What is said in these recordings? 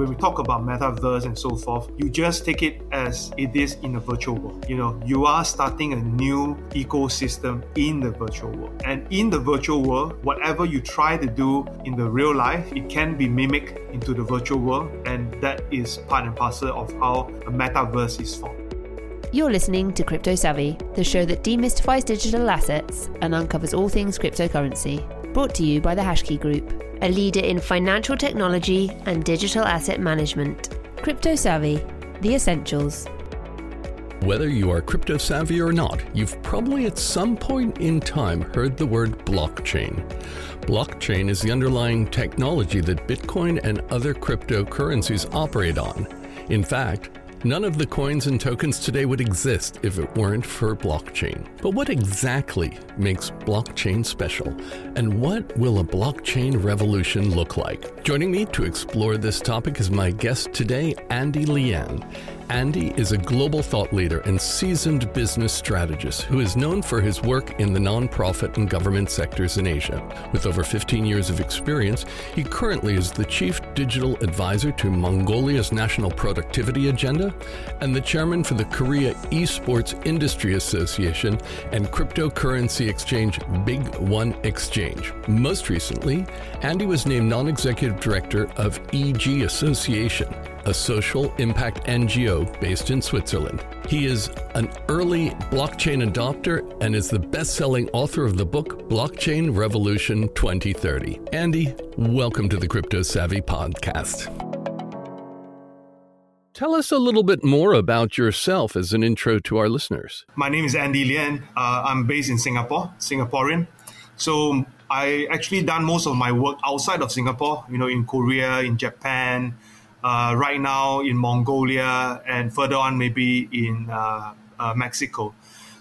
when we talk about metaverse and so forth, you just take it as it is in the virtual world. You know, you are starting a new ecosystem in the virtual world. And in the virtual world, whatever you try to do in the real life, it can be mimicked into the virtual world. And that is part and parcel of how a metaverse is formed. You're listening to Crypto Savvy, the show that demystifies digital assets and uncovers all things cryptocurrency. Brought to you by the Hashkey Group, a leader in financial technology and digital asset management. Crypto Savvy, the essentials. Whether you are crypto savvy or not, you've probably at some point in time heard the word blockchain. Blockchain is the underlying technology that Bitcoin and other cryptocurrencies operate on. In fact, none of the coins and tokens today would exist if it weren't for blockchain. But what exactly makes blockchain special? And what will a blockchain revolution look like? Joining me to explore this topic is my guest today, Andy Lian. Andy is a global thought leader and seasoned business strategist who is known for his work in the nonprofit and government sectors in Asia. With over 15 years of experience, he currently is the chief digital advisor to Mongolia's National Productivity Agenda and the chairman for the Korea Esports Industry Association and cryptocurrency exchange Big One Exchange. Most recently, Andy was named non-executive director of EG Association, a social impact NGO based in Switzerland. He is an early blockchain adopter and is the best-selling author of the book Blockchain Revolution 2030. Andy, welcome to the Crypto Savvy Podcast. Tell us a little bit more about yourself as an intro to our listeners. My name is Andy Lian. I'm based in Singapore, Singaporean. So I actually done most of my work outside of Singapore, you know, in Korea, in Japan, right now in Mongolia, and further on maybe in Mexico.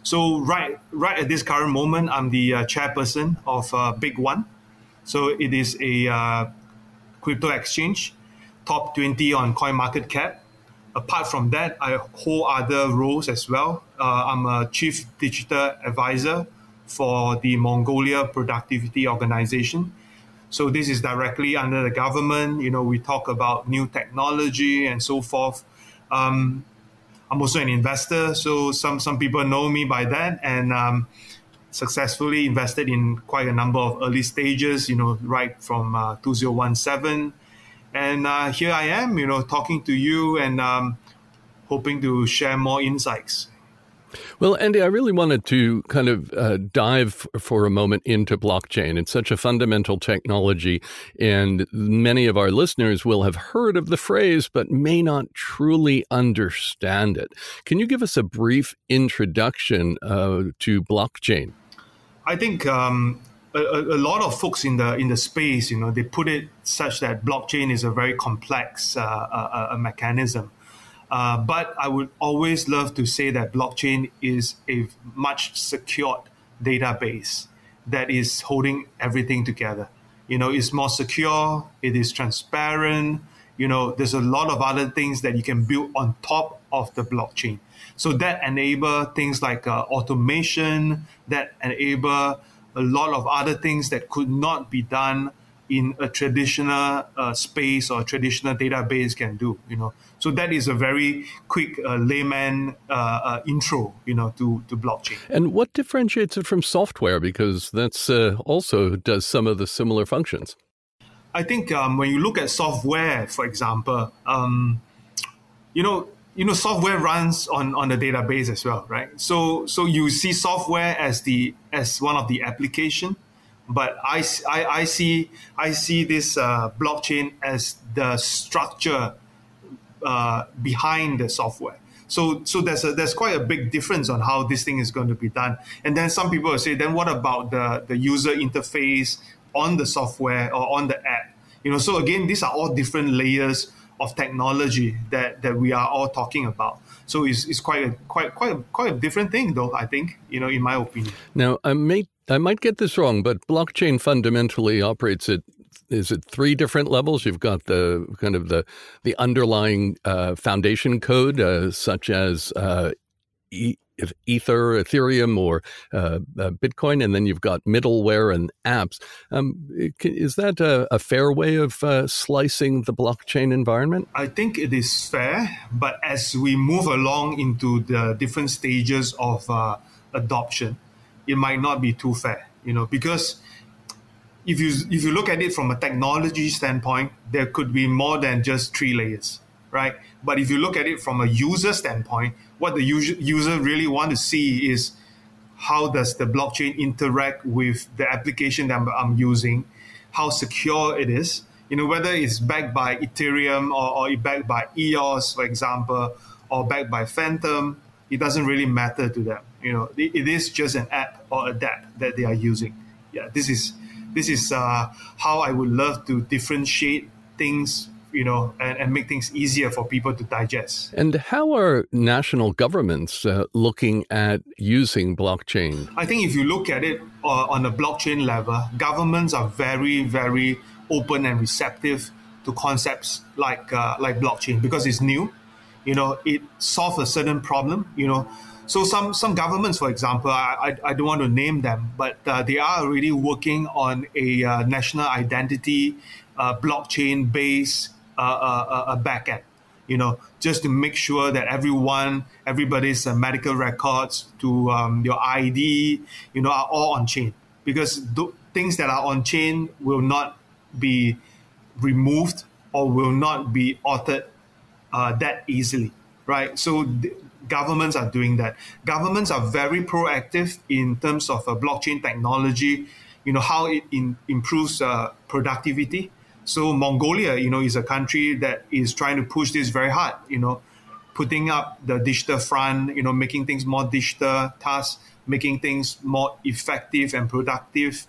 So right at this current moment, I'm the chairperson of Big One. So it is a crypto exchange, top 20 on CoinMarketCap. Apart from that, I hold other roles as well. I'm a chief digital advisor for the Mongolia Productivity Organization. So this is directly under the government. You know, we talk about new technology and so forth. I'm also an investor, so some people know me by that, and successfully invested in quite a number of early stages, you know, right from 2017. And here I am, you know, talking to you and hoping to share more insights. Well, Andy, I really wanted to kind of dive for a moment into blockchain. It's such a fundamental technology, and many of our listeners will have heard of the phrase but may not truly understand it. Can you give us a brief introduction to blockchain? I think a lot of folks in the space, you know, they put it such that blockchain is a very complex a mechanism. But I would always love to say that blockchain is a much secured database that is holding everything together. You know, it's more secure, it is transparent, you know, there's a lot of other things that you can build on top of the blockchain. So that enable things like automation, that enable a lot of other things that could not be done in a traditional space or traditional database can do, you know. So that is a very quick layman intro, you know, to blockchain. And what differentiates it from software? Because that's also does some of the similar functions. I think when you look at software, for example, you know, software runs on the database as well, right? So you see software as one of the application. But I see this blockchain as the structure behind the software. So there's quite a big difference on how this thing is going to be done. And then some people say, then what about the user interface on the software or on the app? You know, so again, these are all different layers of technology that we are all talking about. So it's quite a different thing, though, I think, you know, in my opinion. Now, I might get this wrong, but blockchain fundamentally operates at, is it three different levels? You've got the kind of the underlying foundation code, such as Ether, Ethereum, or Bitcoin, and then you've got middleware and apps. Is that a fair way of slicing the blockchain environment? I think it is fair, but as we move along into the different stages of adoption, it might not be too fair, because if you look at it from a technology standpoint, there could be more than just three layers, right? But if you look at it from a user standpoint, what the user really want to see is how does the blockchain interact with the application that I'm using, how secure it is, whether it's backed by Ethereum or backed by EOS, for example, or backed by Phantom. It doesn't really matter to them. It is just an app or a dApp that they are using. Yeah, this is how I would love to differentiate things, and make things easier for people to digest. And how are national governments looking at using blockchain? I think if you look at it on a blockchain level, governments are very, very open and receptive to concepts like blockchain because it's new. It solves a certain problem, So some governments, for example, I don't want to name them, but they are already working on a national identity blockchain-based backend, just to make sure that everybody's medical records to your ID, are all on chain, because things that are on chain will not be removed or will not be altered that easily, right? So governments are doing that. Governments are very proactive in terms of blockchain technology, how it improves productivity. So Mongolia, is a country that is trying to push this very hard, putting up the digital front, making things more digital tasks, making things more effective and productive.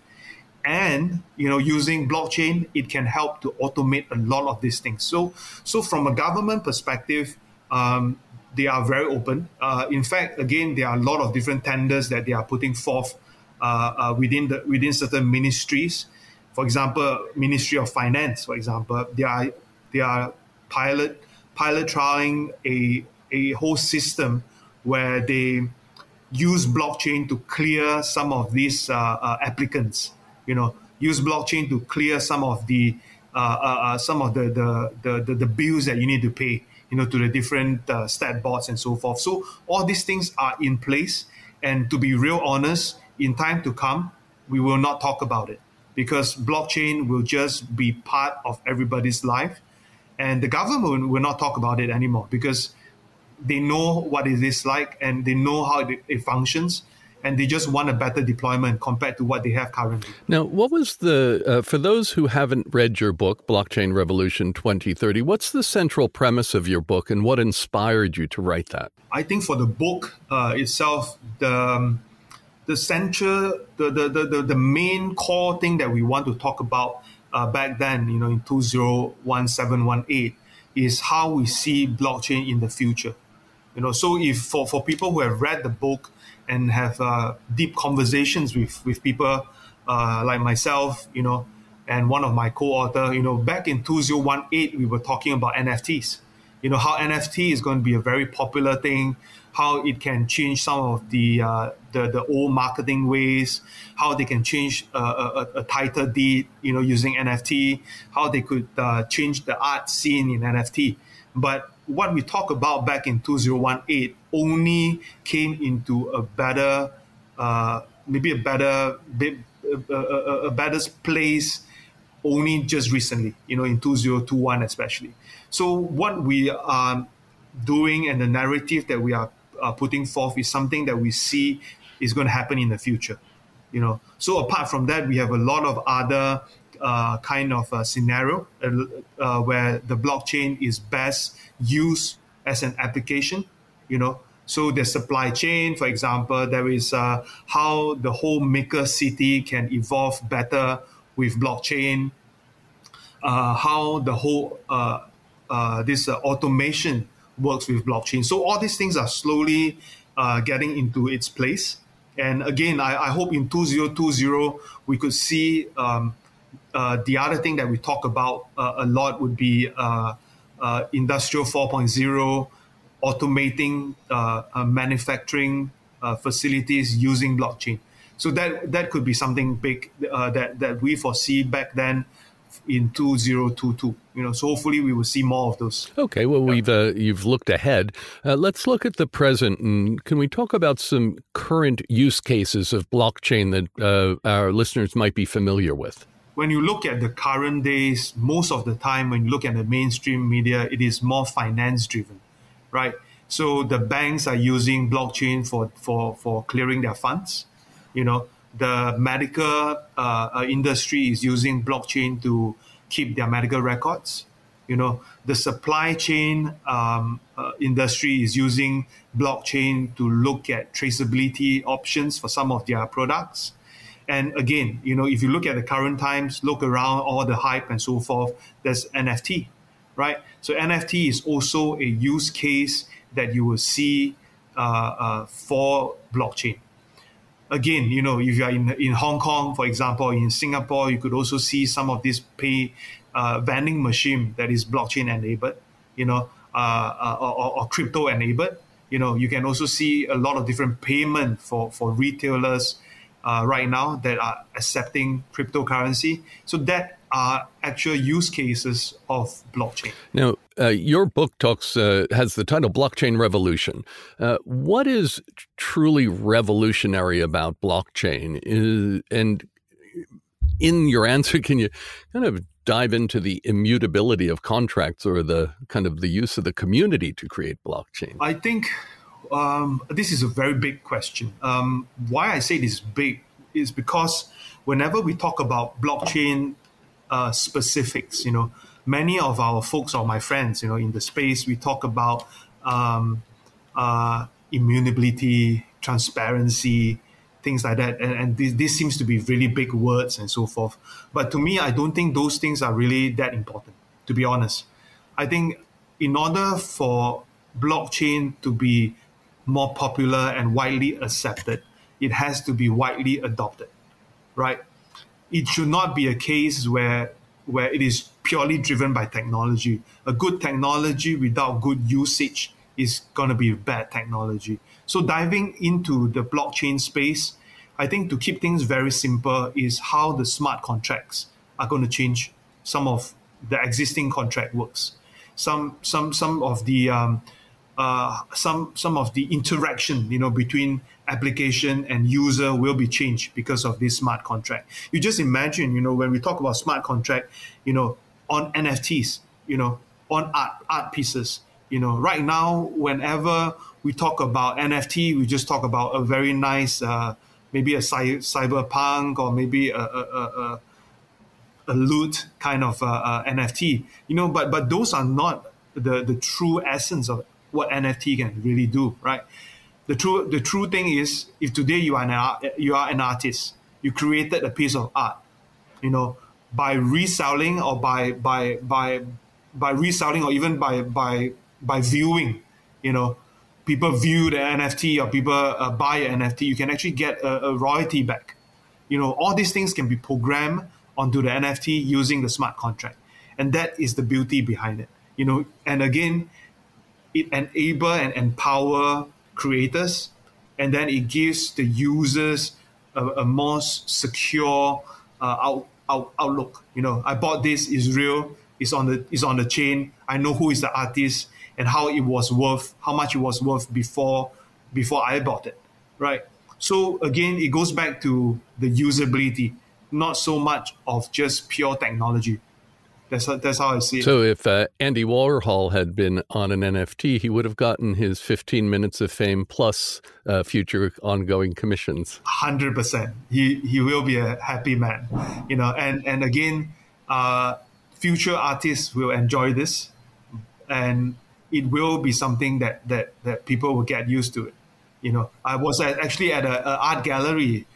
And, using blockchain, it can help to automate a lot of these things. So from a government perspective, they are very open. In fact, again, there are a lot of different tenders that they are putting forth within certain ministries. For example, Ministry of Finance, for example, they are pilot trialing a whole system where they use blockchain to clear some of these applicants. Use blockchain to clear some of the bills that you need to pay, to the different stat boards and so forth. So all these things are in place. And to be real honest, in time to come, we will not talk about it because blockchain will just be part of everybody's life. And the government will not talk about it anymore because they know what it is like and they know how it functions. And they just want a better deployment compared to what they have currently. Now, what was the, for those who haven't read your book, Blockchain Revolution 2030, what's the central premise of your book and what inspired you to write that? I think for the book itself, the main core thing that we want to talk about back then, in 201718, is how we see blockchain in the future. So if for people who have read the book, and have deep conversations with people like myself, and one of my co-author, back in 2018, we were talking about NFTs, how NFT is going to be a very popular thing, how it can change some of the old marketing ways, how they can change a title deed, using NFT, how they could change the art scene in NFT. But what we talk about back in 2018 only came into a better, better place only just recently, in 2021 especially. So what we are doing and the narrative that we are putting forth is something that we see is going to happen in the future, So apart from that, we have a lot of other kind of a scenario where the blockchain is best used as an application, So the supply chain, for example, there is how the whole maker city can evolve better with blockchain. How the whole this automation works with blockchain. So all these things are slowly getting into its place. And again, I hope in 2020 we could see. The other thing that we talk about a lot would be Industrial 4.0, automating manufacturing facilities using blockchain. So that could be something big that we foresee back then in 2022. So hopefully we will see more of those. Okay, well, you've looked ahead. Let's look at the present, and can we talk about some current use cases of blockchain that our listeners might be familiar with? When you look at the current days, most of the time when you look at the mainstream media, it is more finance-driven, right? So the banks are using blockchain for clearing their funds. The medical industry is using blockchain to keep their medical records. The supply chain industry is using blockchain to look at traceability options for some of their products. And again, if you look at the current times, look around all the hype and so forth, there's NFT, right? So NFT is also a use case that you will see for blockchain. Again, if you are in Hong Kong, for example, in Singapore, you could also see some of this pay vending machine that is blockchain enabled, or crypto enabled. You can also see a lot of different payment for retailers right now that are accepting cryptocurrency. So that are actual use cases of blockchain. Now, your book has the title Blockchain Revolution. What is truly revolutionary about blockchain? And in your answer, can you kind of dive into the immutability of contracts or the kind of the use of the community to create blockchain? I think this is a very big question. Why I say this big is because whenever we talk about blockchain specifics, many of our folks or my friends, in the space, we talk about immutability, transparency, things like that. And this seems to be really big words and so forth. But to me, I don't think those things are really that important, to be honest. I think in order for blockchain to be more popular and widely accepted, it has to be widely adopted, right? It should not be a case where it is purely driven by technology. A good technology without good usage is going to be bad technology. So diving into the blockchain space, I think to keep things very simple is how the smart contracts are going to change some of the existing contract works. Some of the interaction, between application and user will be changed because of this smart contract. You just imagine, when we talk about smart contract, on NFTs, on art pieces, right now, whenever we talk about NFT, we just talk about a very nice, maybe a cyberpunk or maybe a loot kind of NFT, but those are not the true essence of what NFT can really do, right? The true thing is, if today you are an artist, you created a piece of art, by reselling or by reselling or even by viewing, people view the NFT or people buy an NFT, you can actually get a royalty back. All these things can be programmed onto the NFT using the smart contract, and that is the beauty behind it. And again, it enable and empower creators, and then it gives the users a more secure outlook. I bought this; is real. It's on the chain. I know who is the artist and how much it was worth before I bought it, right? So again, it goes back to the usability, not so much of just pure technology. That's how I see it. So if Andy Warhol had been on an NFT, he would have gotten his 15 minutes of fame plus future ongoing commissions. 100%. He will be a happy man. And again, future artists will enjoy this, and it will be something that people will get used to it. I was actually at an art gallery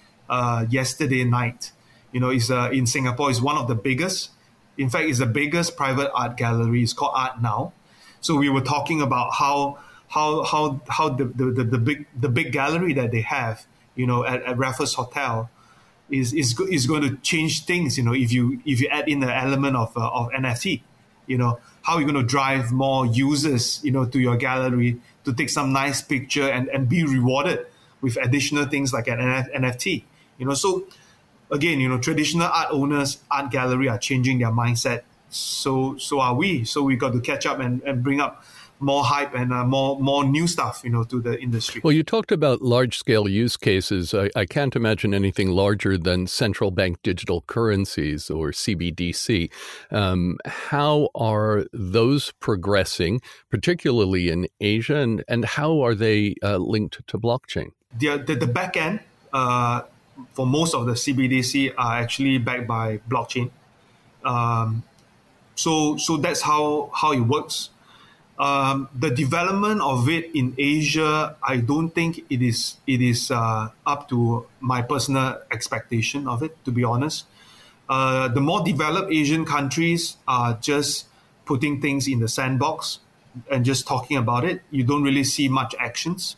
yesterday night. It's in Singapore. It's one of the biggest. In fact, it's the biggest private art gallery. It's called Art Now. So we were talking about how the big gallery that they have, at Raffles Hotel, is going to change things. If you add in the element of NFT, how you're going to drive more users, to your gallery to take some nice picture and be rewarded with additional things like an NFT. You know, so again, you know, traditional art owners, art gallery are changing their mindset. So are we. So we got to catch up and bring up more hype and more new stuff, you know, to the industry. Well, you talked about large-scale use cases. I can't imagine anything larger than central bank digital currencies or CBDC. How are those progressing, particularly in Asia, and how are they linked to blockchain? The back end for most of the CBDC are actually backed by blockchain. So that's how it works. The development of it in Asia, I don't think it is up to my personal expectation of it, to be honest. The more developed Asian countries are just putting things in the sandbox and just talking about it. You don't really see much actions.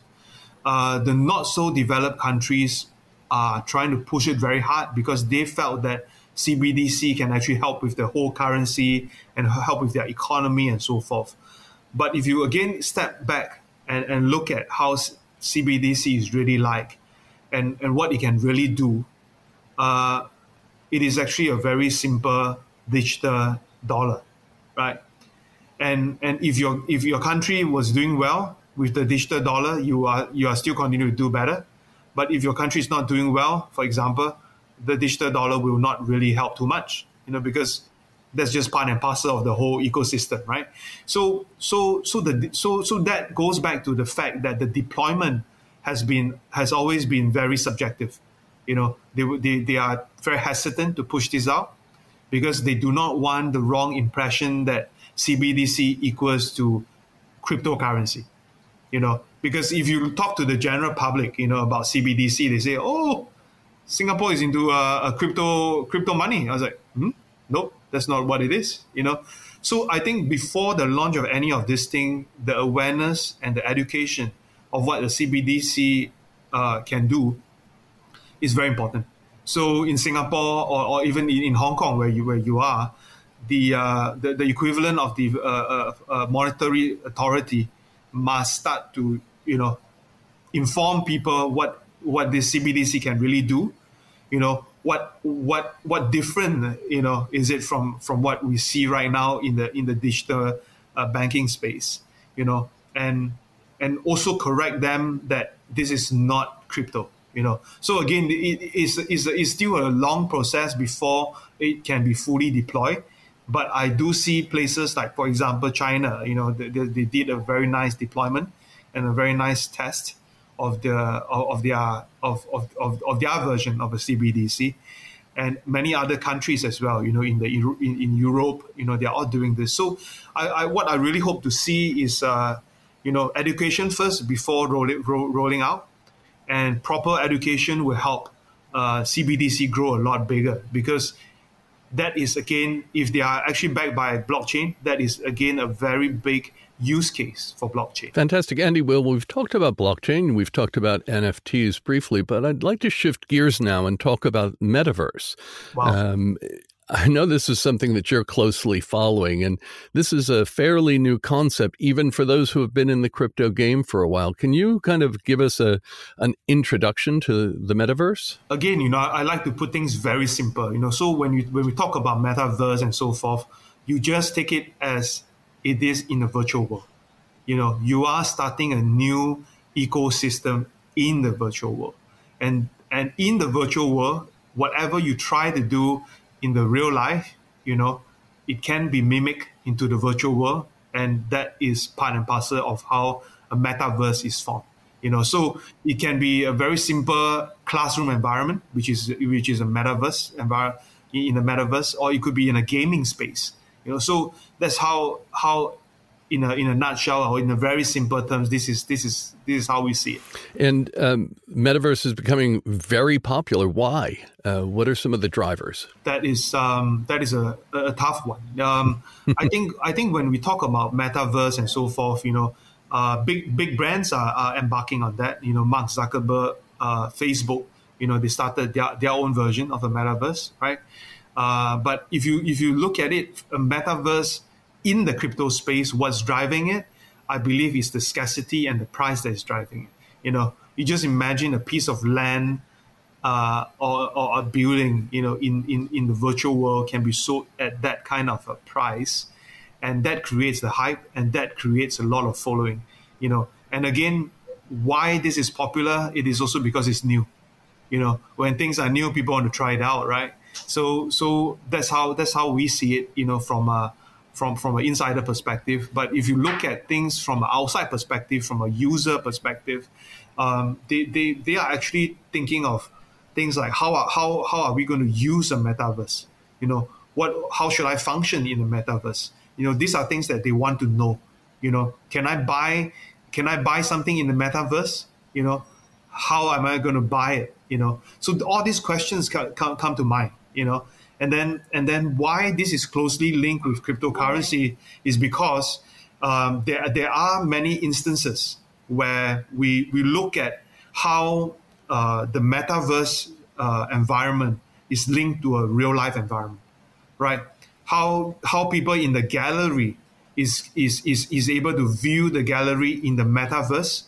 The not so developed countries are trying to push it very hard because they felt that CBDC can actually help with the whole currency and help with their economy and so forth. But if you again step back and look at how CBDC is really like and what it can really do, it is actually a very simple digital dollar, right? And if your country was doing well with the digital dollar, you are still continuing to do better. But if your country is not doing well, for example, the digital dollar will not really help too much, you know, because that's just part and parcel of the whole ecosystem, right? So that goes back to the fact that the deployment has always been very subjective. You know, they are very hesitant to push this out because they do not want the wrong impression that CBDC equals to cryptocurrency. You know, because if you talk to the general public, you know, about CBDC, they say, "Oh, Singapore is into a crypto money." I was like, nope. That's not what it is, you know. So I think before the launch of any of this thing, the awareness and the education of what the CBDC can do is very important. So in Singapore or even in Hong Kong, where you are, the equivalent of the monetary authority must start to, you know, inform people what the CBDC can really do, you know. What different, you know, is it from what we see right now in the digital banking space, you know, and also correct them that this is not crypto, you know. So again, it's still a long process before it can be fully deployed. But I do see places like, for example, China, you know, they did a very nice deployment and a very nice test of their version of a CBDC, and many other countries as well. You know, in Europe, you know, they are all doing this. So, what I really hope to see is, you know, education first before rolling out, and proper education will help CBDC grow a lot bigger, because that is again, if they are actually backed by blockchain, that is again a very big use case for blockchain. Fantastic. Andy, well, we've talked about blockchain, we've talked about NFTs briefly, but I'd like to shift gears now and talk about metaverse. Wow. I know this is something that you're closely following, and this is a fairly new concept, even for those who have been in the crypto game for a while. Can you kind of give us an introduction to the metaverse? Again, you know, I like to put things very simple, you know, so when we talk about metaverse and so forth, you just take it as it is in the virtual world. You know, you are starting a new ecosystem in the virtual world. And in the virtual world, whatever you try to do in the real life, you know, it can be mimicked into the virtual world. And that is part and parcel of how a metaverse is formed. You know, so it can be a very simple classroom environment, which is a metaverse environment in the metaverse, or it could be in a gaming space. You know, so that's how in a nutshell, or in a very simple terms, this is how we see it. And metaverse is becoming very popular. Why? What are some of the drivers? That is a tough one. I think when we talk about metaverse and so forth, you know, big brands are embarking on that. You know, Mark Zuckerberg, Facebook, you know, they started their own version of the metaverse, right? But if you look at it, a metaverse in the crypto space, what's driving it, I believe, is the scarcity and the price that is driving it. You know, You just imagine a piece of land or a building, you know, in the virtual world can be sold at that kind of a price, and that creates the hype, and that creates a lot of following, you know. And again, why this is popular? It is also because it's new. You know, when things are new, people want to try it out, right? So that's how we see it, you know, from an insider perspective. But if you look at things from an outside perspective, from a user perspective, they are actually thinking of things like how are we going to use a metaverse? You know, how should I function in a metaverse? You know, these are things that they want to know. You know, can I buy something in the metaverse? You know, how am I going to buy it? You know, so all these questions come to mind. You know, and then why this is closely linked with cryptocurrency is because there are many instances where we look at how the metaverse environment is linked to a real life environment, right? How people in the gallery is able to view the gallery in the metaverse.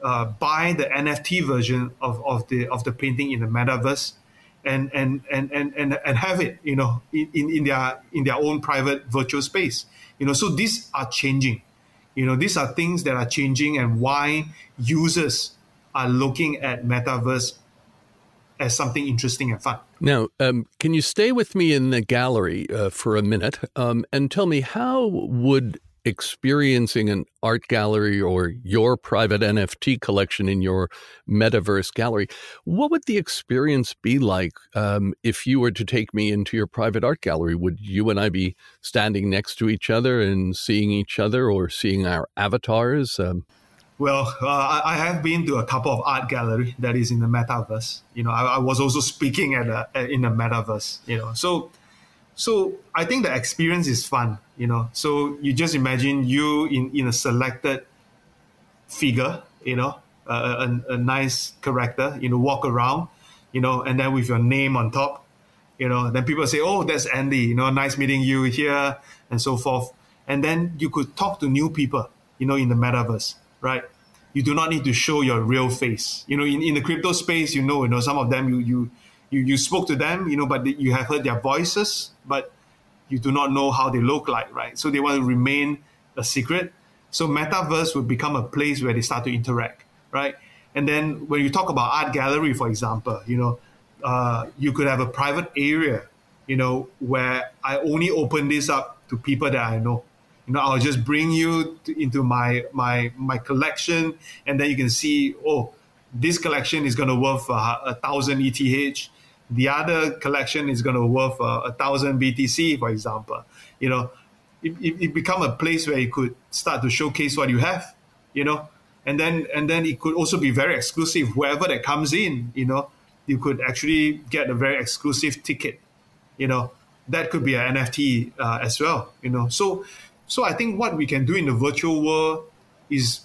Buy the NFT version of the painting in the metaverse, and have it, you know, in their own private virtual space, you know. So these are changing, you know. These are things that are changing, and why users are looking at metaverse as something interesting and fun. Now, can you stay with me in the gallery for a minute and tell me how would experiencing an art gallery or your private NFT collection in your metaverse gallery, what would the experience be like if you were to take me into your private art gallery? Would you and I be standing next to each other and seeing each other or seeing our avatars? Well, I have been to a couple of art gallery that is in the metaverse. You know, I was also speaking in the metaverse, you know, So I think the experience is fun, you know. So you just imagine you in a selected figure, you know, a nice character, you know, walk around, you know, and then with your name on top, you know, then people say, oh, that's Andy, you know, nice meeting you here and so forth. And then you could talk to new people, you know, in the metaverse, right? You do not need to show your real face. You know, in the crypto space, you know, some of them you spoke to them, you know, but you have heard their voices, but you do not know how they look like, right? So they want to remain a secret. So metaverse would become a place where they start to interact, right? And then when you talk about art gallery, for example, you know, you could have a private area, you know, where I only open this up to people that I know. You know, I'll just bring you into my collection, and then you can see, oh, this collection is going to worth 1,000 ETH. The other collection is going to worth 1,000 BTC, for example. You know, it become a place where you could start to showcase what you have, you know, and then it could also be very exclusive. Whoever that comes in, you know, you could actually get a very exclusive ticket, you know, that could be an NFT as well, you know. So I think what we can do in the virtual world is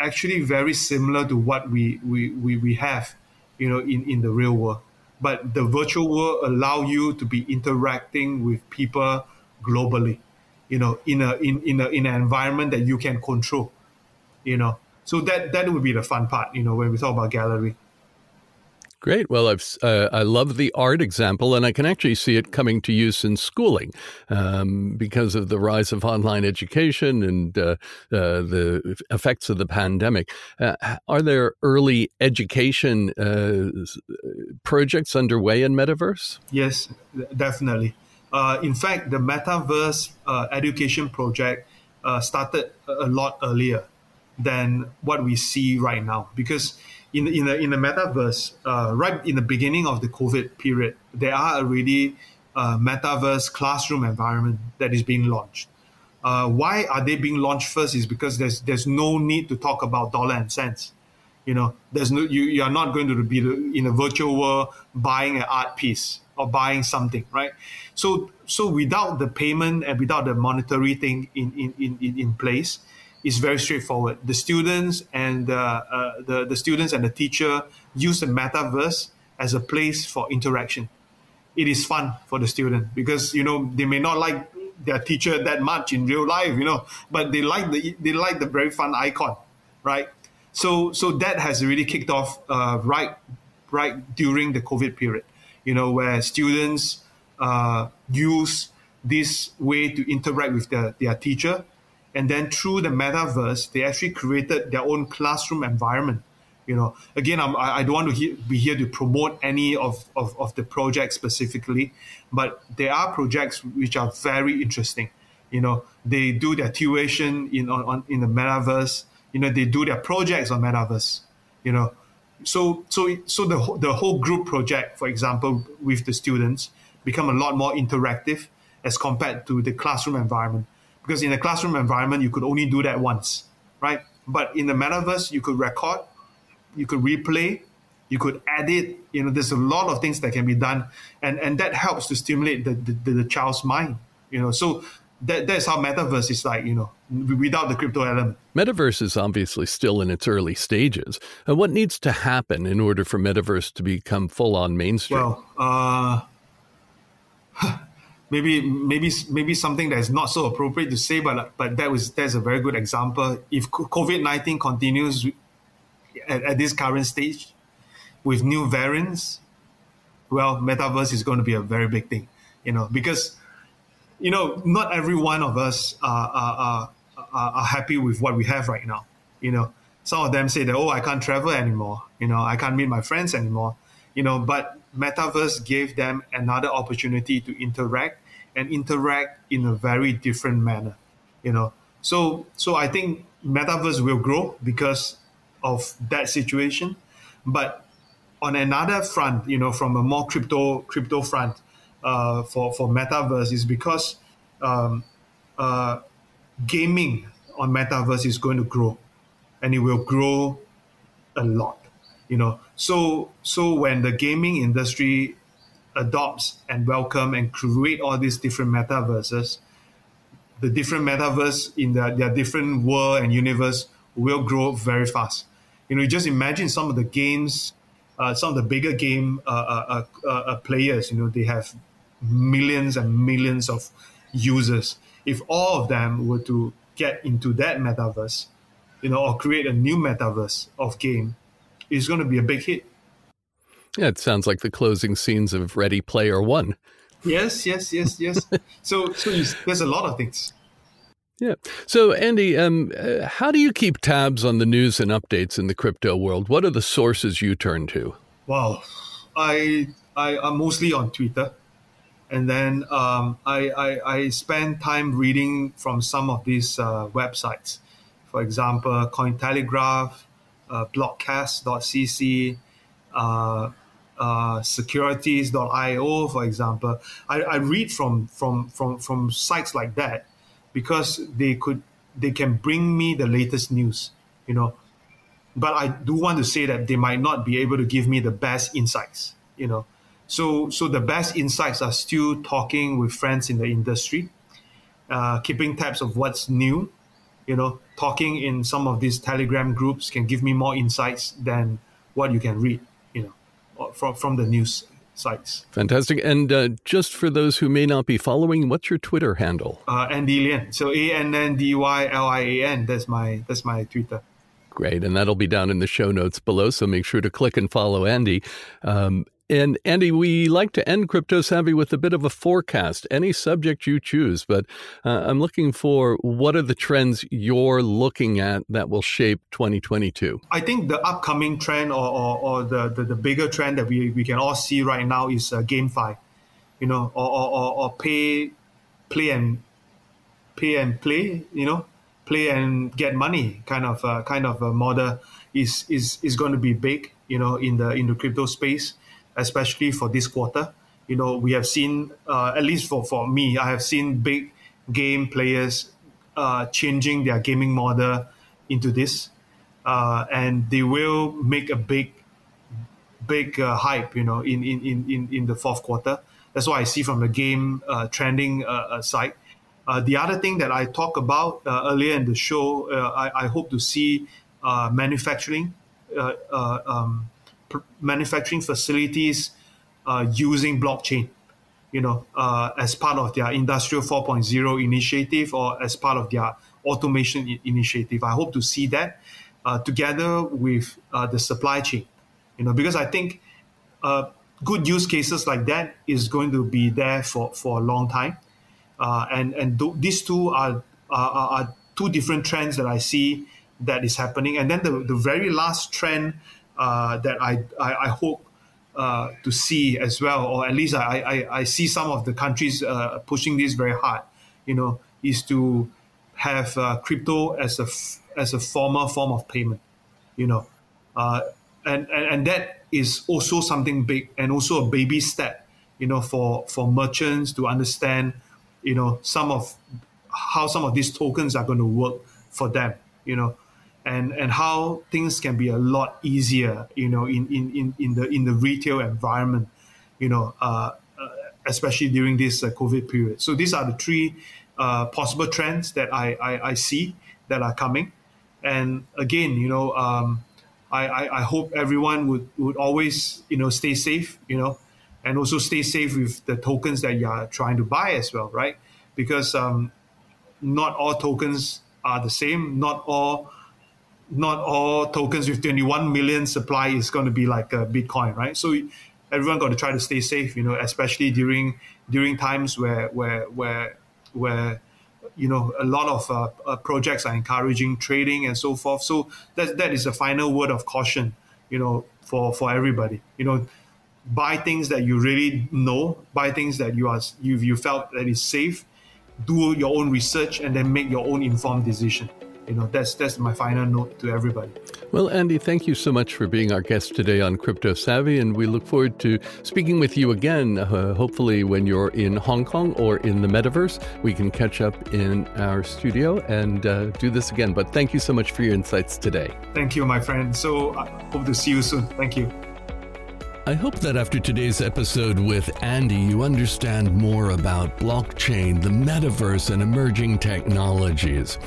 actually very similar to what we have, you know, in the real world. But the virtual world allow you to be interacting with people globally, you know, in an environment that you can control, you know. So that would be the fun part, you know, when we talk about gallery. Great. Well, I love the art example, and I can actually see it coming to use in schooling because of the rise of online education and the effects of the pandemic. Are there early education projects underway in metaverse? Yes, definitely. In fact, the metaverse education project started a lot earlier than what we see right now, because in the metaverse, right in the beginning of the COVID period, there are already metaverse classroom environment that is being launched. Why are they being launched first? Is because there's no need to talk about dollar and cents. You know, there's no you are not going to be in a virtual world buying an art piece or buying something, right? So without the payment and without the monetary thing in place, is very straightforward. The students and the students and the teacher use the metaverse as a place for interaction. It is fun for the student because, you know, they may not like their teacher that much in real life, you know, but they like the very fun icon, right? So that has really kicked off right during the COVID period, you know, where students use this way to interact with their teacher. And then through the metaverse, they actually created their own classroom environment. You know, again, I don't want to be here to promote any of the projects specifically, but there are projects which are very interesting. You know, they do their tuition in the metaverse. You know, they do their projects on metaverse. You know, so the whole group project, for example, with the students, become a lot more interactive as compared to the classroom environment. Because in the classroom environment, you could only do that once, right? But in the metaverse, you could record, you could replay, you could edit. You know, there's a lot of things that can be done, and that helps to stimulate the child's mind. You know, so that's how metaverse is like, you know, without the crypto element. Metaverse is obviously still in its early stages. And what needs to happen in order for metaverse to become full-on mainstream? Well, maybe something that is not so appropriate to say, but that's a very good example. If COVID-19 continues at this current stage with new variants, well, metaverse is going to be a very big thing, you know, because, you know, not every one of us are happy with what we have right now. You know, some of them say that, I can't travel anymore. You know, I can't meet my friends anymore. You know, but metaverse gave them another opportunity to interact in a very different manner. You know, so I think metaverse will grow because of that situation. But on another front, you know, from a more crypto front, for metaverse is because gaming on metaverse is going to grow, and it will grow a lot, you know. So when the gaming industry adopts and welcome and create all these different metaverses, the different metaverse in their different world and universe will grow very fast. You know, you just imagine some of the games, some of the bigger game players. You know, they have millions and millions of users. If all of them were to get into that metaverse, you know, or create a new metaverse of game, it's going to be a big hit. Yeah, it sounds like the closing scenes of Ready Player One. Yes. So there's a lot of things. Yeah. So, Andy, how do you keep tabs on the news and updates in the crypto world? What are the sources you turn to? Well, I'm mostly on Twitter. And then I spend time reading from some of these websites. For example, Cointelegraph, Blockcast.cc, securities.io, for example. I read from sites like that because they can bring me the latest news, you know. But I do want to say that they might not be able to give me the best insights, you know. So the best insights are still talking with friends in the industry, keeping tabs of what's new, you know. Talking in some of these Telegram groups can give me more insights than what you can read, you know, from the news sites. Fantastic. And just for those who may not be following, what's your Twitter handle? Andy Lian. So ANNDYLIAN. That's my Twitter. Great. And that'll be down in the show notes below. So make sure to click and follow Andy. And Andy, we like to end Crypto Savvy with a bit of a forecast, any subject you choose. But I'm looking for what are the trends you're looking at that will shape 2022? I think the upcoming trend or the bigger trend that we can all see right now is GameFi, you know, or pay and play, you know, play and get money kind of a model is going to be big, you know, in the crypto space. Especially for this quarter, you know, we have seen, at least for me, I have seen big game players changing their gaming model into this, and they will make a big hype, you know, in the fourth quarter. That's what I see from the game trending side. The other thing that I talked about earlier in the show, I hope to see manufacturing. Manufacturing facilities using blockchain, you know, as part of their Industrial 4.0 initiative or as part of their automation initiative. I hope to see that. together with the supply chain, because I think good use cases like that is going to be there for a long time. These two are two different trends that I see that is happening. And then the very last trend that I hope to see as well, or at least I see some of the countries pushing this very hard, is to have crypto as a formal form of payment, and that is also something big and also a baby step, for merchants to understand, some of how some of these tokens are going to work for them, and how things can be a lot easier, in the retail environment, especially during this COVID period. So these are the three possible trends that I see that are coming. And again, I hope everyone would always, stay safe, and also stay safe with the tokens that you are trying to buy as well, right? Because not all tokens are the same. Not all tokens with 21 million supply is going to be like Bitcoin, right? So everyone got to try to stay safe, especially during times where a lot of projects are encouraging trading and so forth. So that is a final word of caution, for everybody. Buy things that you really know, buy things that you felt that is safe, do your own research, and then make your own informed decision. That's my final note to everybody. Well, Andy, thank you so much for being our guest today on Crypto Savvy, and we look forward to speaking with you again, hopefully when you're in Hong Kong or in the metaverse. We can catch up in our studio and do this again. But thank you so much for your insights today. Thank you, my friend. So I hope to see you soon. Thank you. I hope that after today's episode with Andy, you understand more about blockchain, the metaverse, and emerging technologies.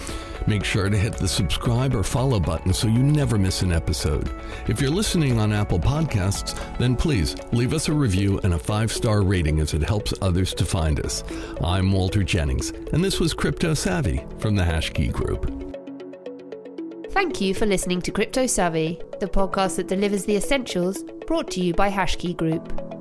Make sure to hit the subscribe or follow button so you never miss an episode. If you're listening on Apple Podcasts, then please leave us a review and a 5-star rating, as it helps others to find us. I'm Walter Jennings, and this was Crypto Savvy from the Hashkey Group. Thank you for listening to Crypto Savvy, the podcast that delivers the essentials, brought to you by Hashkey Group.